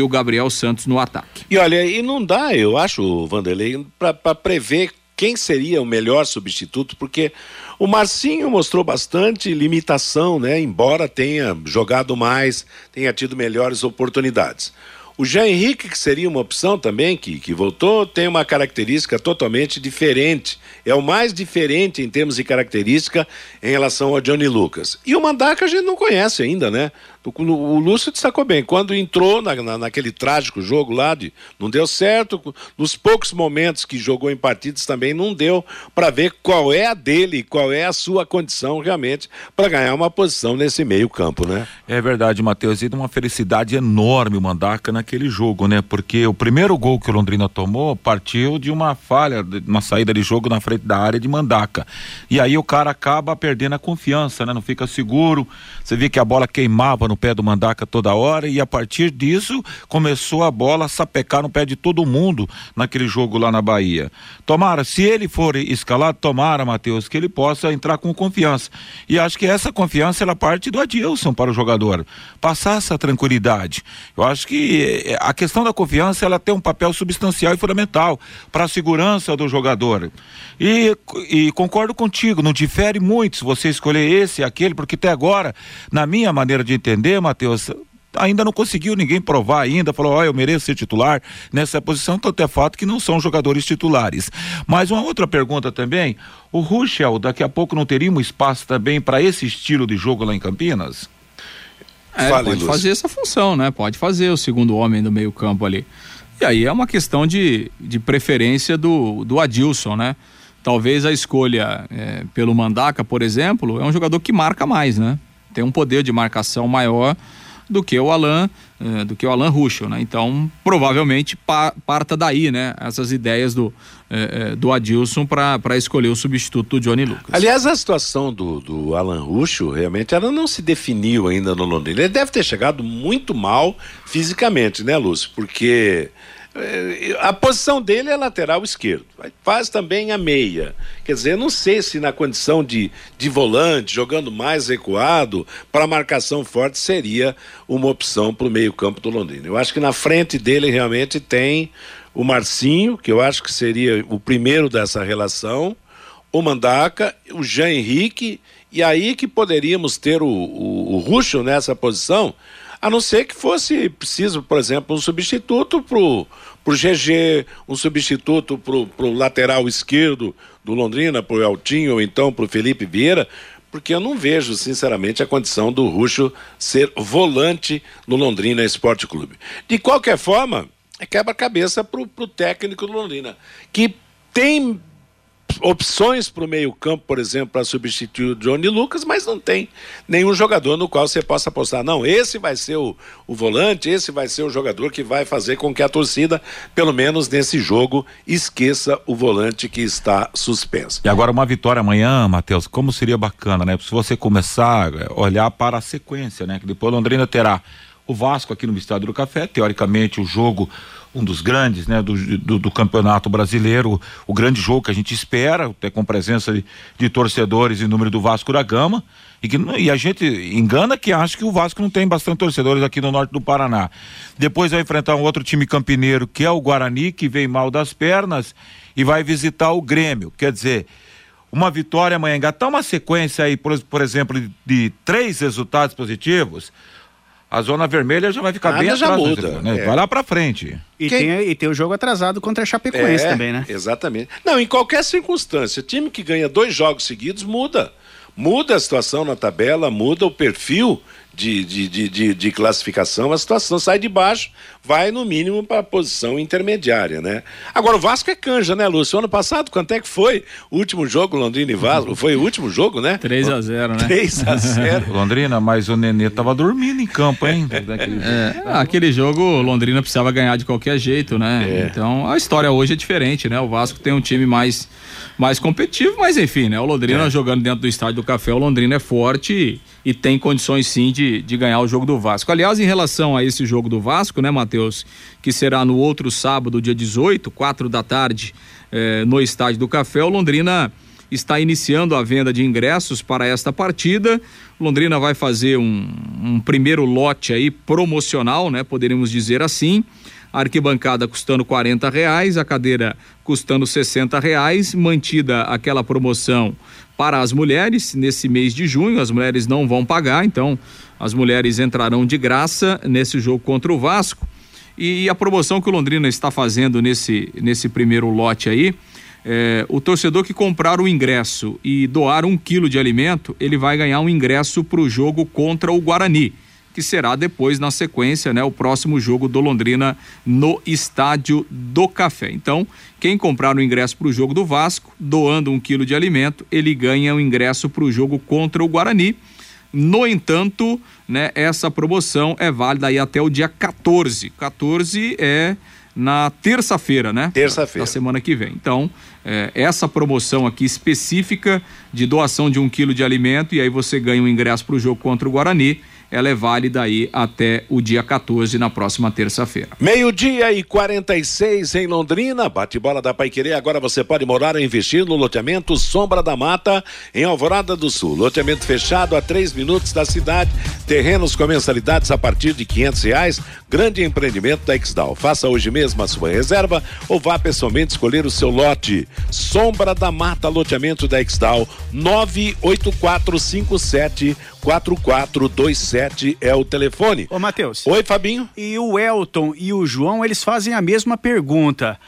o Gabriel Santos no ataque. E olha, e não dá, eu acho, Vanderlei, para prever quem seria o melhor substituto, porque o Marcinho mostrou bastante limitação, né? Embora tenha jogado mais, tenha tido melhores oportunidades. O Jean Henrique, que seria uma opção também, que voltou, tem uma característica totalmente diferente. É o mais diferente em termos de característica em relação ao Johnny Lucas. E o Mandaca a gente não conhece ainda, né? O Lúcio destacou bem, quando entrou naquele trágico jogo lá, não deu certo, nos poucos momentos que jogou em partidas também não deu para ver qual é a dele, qual é a sua condição realmente para ganhar uma posição nesse meio campo, né? É verdade, Matheus, e de uma felicidade enorme o Mandaca naquele jogo, né? Porque o primeiro gol que o Londrina tomou partiu de uma falha, de uma saída de jogo na frente da área de Mandaca. E aí o cara acaba perdendo a confiança, né? Não fica seguro, você vê que a bola queimava no no pé do Mandaca toda hora, e a partir disso começou a bola a sapecar no pé de todo mundo naquele jogo lá na Bahia. Tomara, se ele for escalado, tomara, Matheus, que ele possa entrar com confiança. E acho que essa confiança ela parte do Adilson para o jogador, passar essa tranquilidade. Eu acho que a questão da confiança ela tem um papel substancial e fundamental para a segurança do jogador. E concordo contigo, não difere muito se você escolher esse e aquele, porque até agora, na minha maneira de entender, Matheus, ainda não conseguiu ninguém provar ainda, falou, ó, eu mereço ser titular nessa posição, tanto é fato que não são jogadores titulares. Mas uma outra pergunta também, o Ruschel, daqui a pouco não teria um espaço também para esse estilo de jogo lá em Campinas? É, fale, pode Lúcio. Fazer essa função, né? Pode fazer o segundo homem do meio campo ali. E aí é uma questão de preferência do Adilson, né? Talvez a escolha pelo Mandaca, por exemplo, é um jogador que marca mais, né? Tem um poder de marcação maior do que o Alan Ruschel, né? Então, provavelmente parta daí, né? Essas ideias do Adilson para escolher o substituto do Johnny Lucas. Aliás, a situação do Alan Ruschel, realmente, ela não se definiu ainda no Londrina. Ele deve ter chegado muito mal fisicamente, né, Lúcio? Porque a posição dele é lateral esquerdo, faz também a meia, quer dizer, não sei se na condição de volante, jogando mais recuado, para marcação forte seria uma opção para o meio campo do Londrina. Eu acho que na frente dele realmente tem o Marcinho, que eu acho que seria o primeiro dessa relação, o Mandaca, o Jean Henrique, e aí que poderíamos ter o Ruschel nessa posição, a não ser que fosse preciso, por exemplo, um substituto pro GG, um substituto pro lateral esquerdo do Londrina, pro Eltinho, ou então pro Felipe Vieira, porque eu não vejo, sinceramente, a condição do Ruschel ser volante no Londrina Esporte Clube. De qualquer forma, é quebra-cabeça pro técnico do Londrina, que tem opções para o meio-campo, por exemplo, para substituir o Johnny Lucas, mas não tem nenhum jogador no qual você possa apostar. Não, esse vai ser o volante, esse vai ser o jogador que vai fazer com que a torcida, pelo menos nesse jogo, esqueça o volante que está suspenso. E agora uma vitória amanhã, Matheus, como seria bacana, né? Se você começar a olhar para a sequência, né? Que depois Londrina terá o Vasco aqui no Estádio do Café, teoricamente o jogo, um dos grandes, né, do Campeonato Brasileiro, o grande jogo que a gente espera, até com presença de torcedores em número do Vasco da Gama, e a gente engana que acha que o Vasco não tem bastante torcedores aqui no norte do Paraná. Depois vai enfrentar um outro time campineiro, que é o Guarani, que vem mal das pernas, e vai visitar o Grêmio, quer dizer, uma vitória amanhã, engatar uma sequência aí, por exemplo, de 3 resultados positivos, a zona vermelha já vai ficar bem atrás, muda, né? Vai lá pra frente. E tem o jogo atrasado contra a Chapecoense também, né? Exatamente. Não, em qualquer circunstância, time que ganha 2 jogos seguidos muda. Muda a situação na tabela, muda o perfil de classificação, a situação sai de baixo, vai no mínimo para a posição intermediária, né? Agora o Vasco é canja, né, Lúcio? Ano passado, quanto é que foi? O último jogo, Londrina e Vasco, foi o último jogo, né? 3-0, né? 3-0. Londrina, mas o Nenê tava dormindo em campo, hein? Aquele jogo, Londrina precisava ganhar de qualquer jeito, né? É. Então, a história hoje é diferente, né? O Vasco tem um time mais competitivo, mas enfim, né? O Londrina jogando dentro do Estádio do Café, o Londrina é forte e tem condições sim de ganhar o jogo do Vasco. Aliás, em relação a esse jogo do Vasco, né, Matheus, que será no outro sábado, dia 18, 16h, no Estádio do Café, o Londrina está iniciando a venda de ingressos para esta partida. O Londrina vai fazer um primeiro lote aí promocional, né, poderíamos dizer assim. A arquibancada custando R$40, a cadeira custando R$60, mantida aquela promoção para as mulheres, nesse mês de junho, as mulheres não vão pagar, então as mulheres entrarão de graça nesse jogo contra o Vasco. E a promoção que o Londrina está fazendo nesse primeiro lote aí, o torcedor que comprar o ingresso e doar 1 quilo de alimento, ele vai ganhar um ingresso para o jogo contra o Guarani, que será depois, na sequência, né, o próximo jogo do Londrina no Estádio do Café. Então, quem comprar o ingresso para o jogo do Vasco, doando 1 quilo de alimento, ele ganha o ingresso para o jogo contra o Guarani. No entanto, né, essa promoção é válida aí até o dia 14. 14 é na terça-feira, né? Terça-feira. Da semana que vem. Então, essa promoção aqui específica de doação de 1 quilo de alimento, e aí você ganha o ingresso para o jogo contra o Guarani, ela é válida aí até o dia 14, na próxima terça-feira. 12:46 em Londrina. Bate-bola da Paiquerê. Agora você pode morar ou investir no loteamento Sombra da Mata, em Alvorada do Sul. Loteamento fechado a 3 minutos da cidade. Terrenos com mensalidades a partir de R$500. Grande empreendimento da Exdal. Faça hoje mesmo a sua reserva ou vá pessoalmente escolher o seu lote. Sombra da Mata, loteamento da Exdal. 984574427 é o telefone. Ô, Matheus. Oi, Fabinho. E o Elton e o João, eles fazem a mesma pergunta.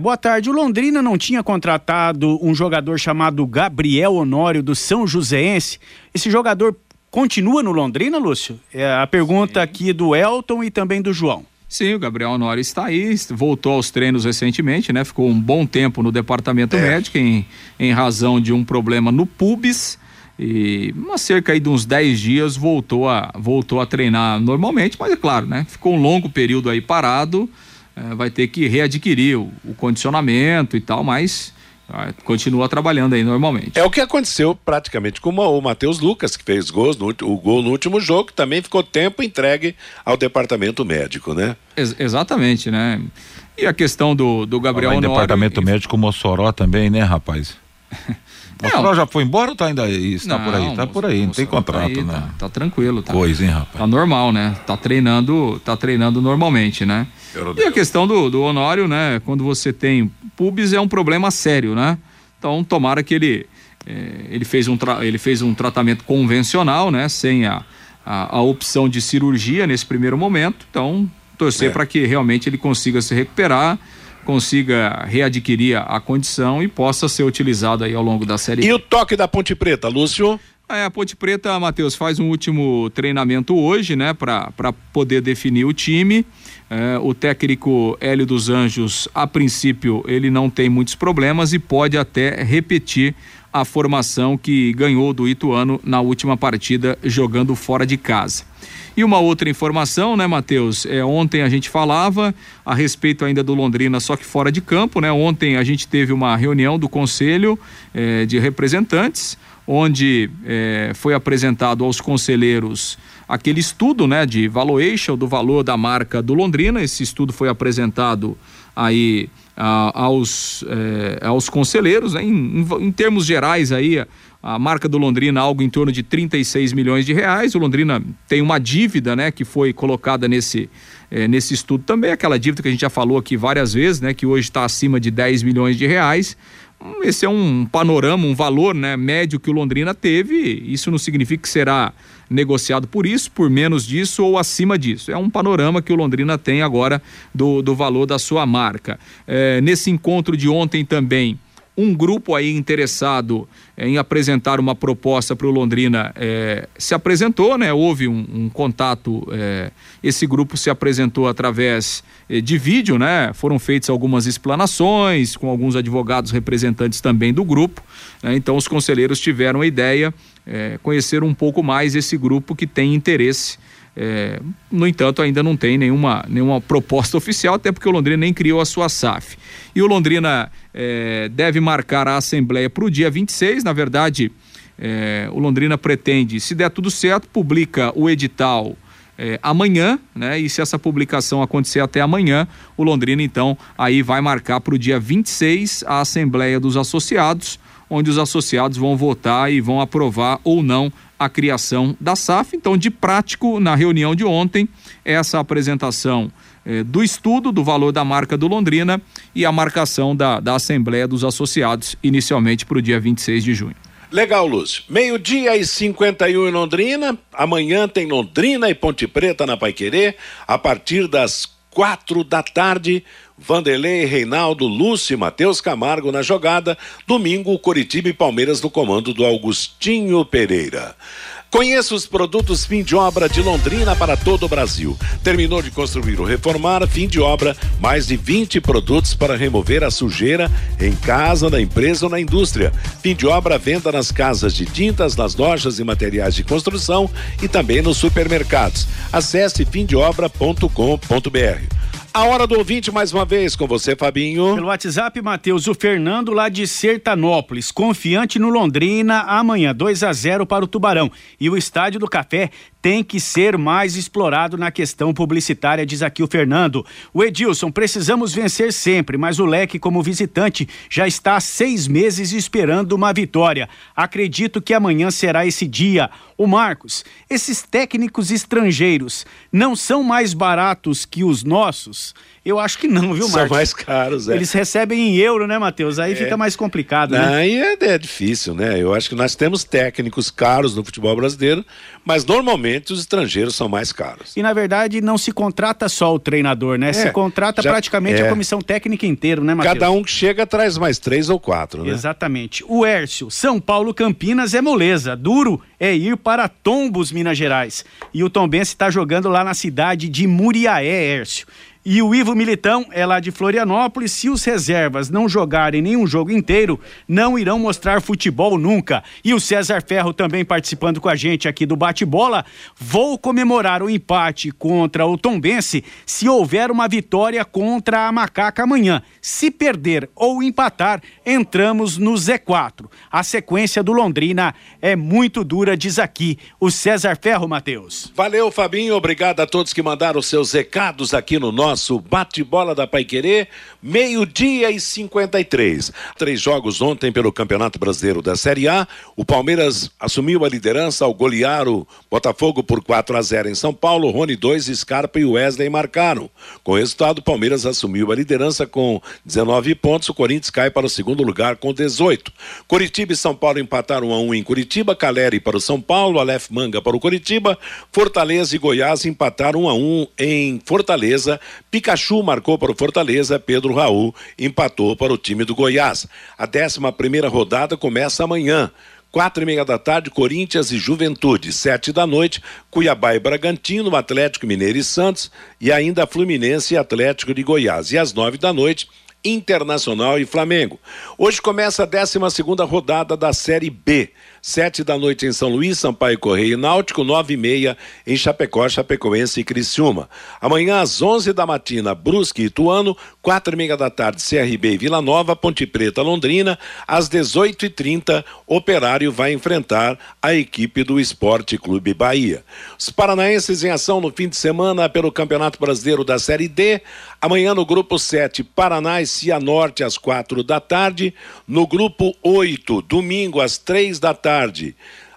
Boa tarde, o Londrina não tinha contratado um jogador chamado Gabriel Honório, do São Joséense? Esse jogador continua no Londrina, Lúcio? É a pergunta aqui do Elton e também do João. Sim, o Gabriel Honório está aí, voltou aos treinos recentemente, né? Ficou um bom tempo no departamento médico em razão de um problema no pubis. E cerca aí de uns 10 dias voltou a treinar normalmente, mas é claro, né? Ficou um longo período aí parado, vai ter que readquirir o condicionamento e tal, mas continua trabalhando aí normalmente. É o que aconteceu praticamente com o Matheus Lucas, que fez o gol no último jogo, que também ficou tempo entregue ao departamento médico, né? Exatamente, né? E a questão do Gabriel Honório... Departamento médico Mossoró também, né, rapaz? Mossoró já foi embora ou tá ainda aí? Tá por aí, não tem contrato, né? Tá tranquilo, tá. Pois, hein, rapaz? Tá normal, né? Tá treinando normalmente, né? E a questão do Honório, né? Quando você tem pubis, é um problema sério, né? Então, tomara que ele fez um tratamento convencional, né? Sem a opção de cirurgia nesse primeiro momento. Então, torcer para que realmente ele consiga se recuperar, consiga readquirir a condição e possa ser utilizado aí ao longo da Série B. E o toque da Ponte Preta, Lúcio? A Ponte Preta, Matheus, faz um último treinamento hoje, né? Para poder definir o time. O técnico Hélio dos Anjos, a princípio, ele não tem muitos problemas e pode até repetir a formação que ganhou do Ituano na última partida, jogando fora de casa. E uma outra informação, né, Matheus? Ontem a gente falava a respeito ainda do Londrina, só que fora de campo, né? Ontem a gente teve uma reunião do Conselho de Representantes, onde foi apresentado aos conselheiros aquele estudo, né, de valuation, do valor da marca do Londrina. Esse estudo foi apresentado aí aos conselheiros, né? Em termos gerais aí, a marca do Londrina, algo em torno de R$36 milhões. O Londrina tem uma dívida, né, que foi colocada nesse estudo também, aquela dívida que a gente já falou aqui várias vezes, né, que hoje está acima de R$10 milhões. Esse é um panorama, um valor, né, médio que o Londrina teve. Isso não significa que será negociado por isso, por menos disso ou acima disso. É um panorama que o Londrina tem agora do valor da sua marca. Nesse encontro de ontem também, um grupo aí interessado em apresentar uma proposta para o Londrina se apresentou, né? Houve um contato, esse grupo se apresentou através de vídeo, né? Foram feitas algumas explanações com alguns advogados representantes também do grupo, né? Então os conselheiros tiveram a ideia, conheceram um pouco mais esse grupo que tem interesse. No entanto, ainda não tem nenhuma proposta oficial, até porque o Londrina nem criou a sua SAF. E o Londrina deve marcar a assembleia para o dia 26, na verdade, o Londrina pretende, se der tudo certo, publica o edital amanhã, né? E se essa publicação acontecer até amanhã, o Londrina então aí vai marcar para o dia 26 a assembleia dos associados, onde os associados vão votar e vão aprovar ou não a criação da SAF. Então, de prático, na reunião de ontem, essa apresentação do estudo do valor da marca do Londrina e a marcação da Assembleia dos Associados, inicialmente para o dia 26 de junho. Legal, Lúcio. 12:51 em Londrina. Amanhã tem Londrina e Ponte Preta na Paiquerê, a partir das 16h. Vanderlei, Reinaldo, Lúcio e Matheus Camargo na jogada. Domingo, Coritiba e Palmeiras no comando do Augustinho Pereira. Conheça os produtos fim de obra de Londrina para todo o Brasil. Terminou de construir ou reformar, fim de obra, mais de 20 produtos para remover a sujeira em casa, na empresa ou na indústria. Fim de obra, venda nas casas de tintas, nas lojas e materiais de construção e também nos supermercados. Acesse fimdeobra.com.br. A hora do ouvinte mais uma vez com você, Fabinho. Pelo WhatsApp, Matheus, o Fernando lá de Sertanópolis, confiante no Londrina amanhã, 2-0 para o Tubarão. E o Estádio do Café tem que ser mais explorado na questão publicitária, diz aqui o Fernando. O Edilson, precisamos vencer sempre, mas o Leque como visitante já está há 6 meses esperando uma vitória. Acredito que amanhã será esse dia. O Marcos, esses técnicos estrangeiros não são mais baratos que os nossos? Eu acho que não, viu, Marcos? São mais caros, é. Eles recebem em euro, né, Matheus? Aí fica mais complicado, né? Aí é difícil, né? Eu acho que nós temos técnicos caros no futebol brasileiro, mas normalmente os estrangeiros são mais caros. E, na verdade, não se contrata só o treinador, né? Se contrata praticamente a comissão técnica inteira, né, Matheus? Cada um que chega traz mais 3 ou 4, né? Exatamente. O Hércio, São Paulo, Campinas é moleza, duro é ir para Tombos, Minas Gerais. E o Tombense está jogando lá na cidade de Muriaé, Hércio. E o Ivo Militão é lá de Florianópolis. Se os reservas não jogarem nenhum jogo inteiro, não irão mostrar futebol nunca. E o César Ferro também participando com a gente aqui do Bate-Bola. Vou comemorar o empate contra o Tombense se houver uma vitória contra a Macaca amanhã. Se perder ou empatar, entramos no Z4. A sequência do Londrina é muito dura, diz aqui o César Ferro, Matheus. Valeu, Fabinho. Obrigado a todos que mandaram os seus recados aqui no nosso bate-bola da Paiquerê, 12:53. 3 jogos ontem pelo Campeonato Brasileiro da Série A. O Palmeiras assumiu a liderança ao golear o Botafogo por 4-0 em São Paulo. Rony 2, Scarpa e Wesley marcaram. Com o resultado, o Palmeiras assumiu a liderança com 19 pontos. O Corinthians cai para o segundo lugar com 18. Coritiba e São Paulo empataram 1-1 em Curitiba. Caleri para o São Paulo, Aleph Manga para o Coritiba. Fortaleza e Goiás empataram 1-1 em Fortaleza. Pikachu marcou para o Fortaleza, Pedro Raul empatou para o time do Goiás. A 11ª rodada começa amanhã, 16h30, Corinthians e Juventude, 19h, Cuiabá e Bragantino, Atlético Mineiro e Santos, e ainda Fluminense e Atlético de Goiás. E às 21h, Internacional e Flamengo. Hoje começa a 12ª rodada da Série B. 19h em São Luís, Sampaio Correia e Náutico, 21h30 em Chapecó, Chapecoense e Criciúma. Amanhã às 11h, Brusque e Ituano, 16h, CRB e Vila Nova, Ponte Preta, Londrina, às 18h30, Operário vai enfrentar a equipe do Esporte Clube Bahia. Os paranaenses em ação no fim de semana pelo Campeonato Brasileiro da Série D, amanhã no grupo 7, Paraná e Cianorte às 16h, no grupo 8, domingo às 15h,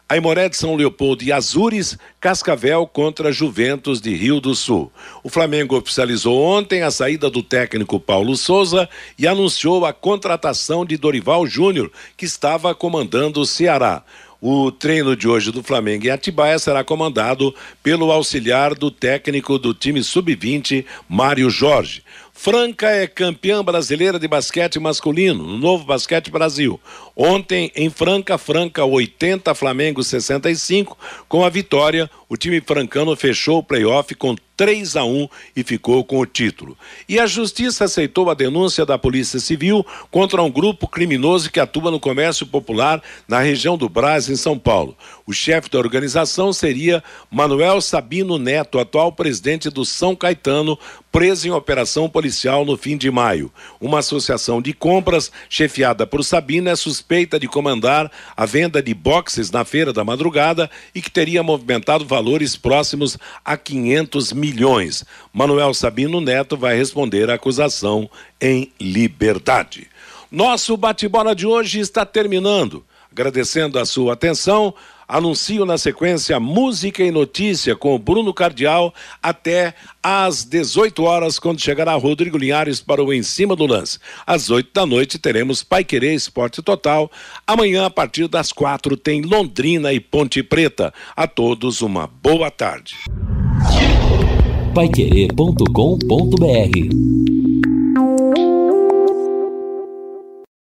Aimoré de São Leopoldo e Azures, Cascavel contra Juventus de Rio do Sul. O Flamengo oficializou ontem a saída do técnico Paulo Souza e anunciou a contratação de Dorival Júnior, que estava comandando o Ceará. O treino de hoje do Flamengo em Atibaia será comandado pelo auxiliar do técnico do time sub-20, Mário Jorge. Franca é campeã brasileira de basquete masculino, no Novo Basquete Brasil. Ontem, em Franca, Franca 80, Flamengo 65. Com a vitória, o time francano fechou o playoff com 3-1 e ficou com o título. E a Justiça aceitou a denúncia da Polícia Civil contra um grupo criminoso que atua no comércio popular na região do Brás, em São Paulo. O chefe da organização seria Manuel Sabino Neto, atual presidente do São Caetano, preso em operação policial no fim de maio. Uma associação de compras, chefiada por Sabino, é suspeita de comandar a venda de boxes na Feira da Madrugada e que teria movimentado valores próximos a 500 milhões. Manuel Sabino Neto vai responder à acusação em liberdade. Nosso bate-bola de hoje está terminando. Agradecendo a sua atenção, anuncio na sequência Música e Notícia com o Bruno Cardial até às 18h, quando chegará Rodrigo Linhares para o Em Cima do Lance. Às 20h teremos Paiquerê Esporte Total. Amanhã, a partir das 16h, tem Londrina e Ponte Preta. A todos uma boa tarde. Paiquerê.com.br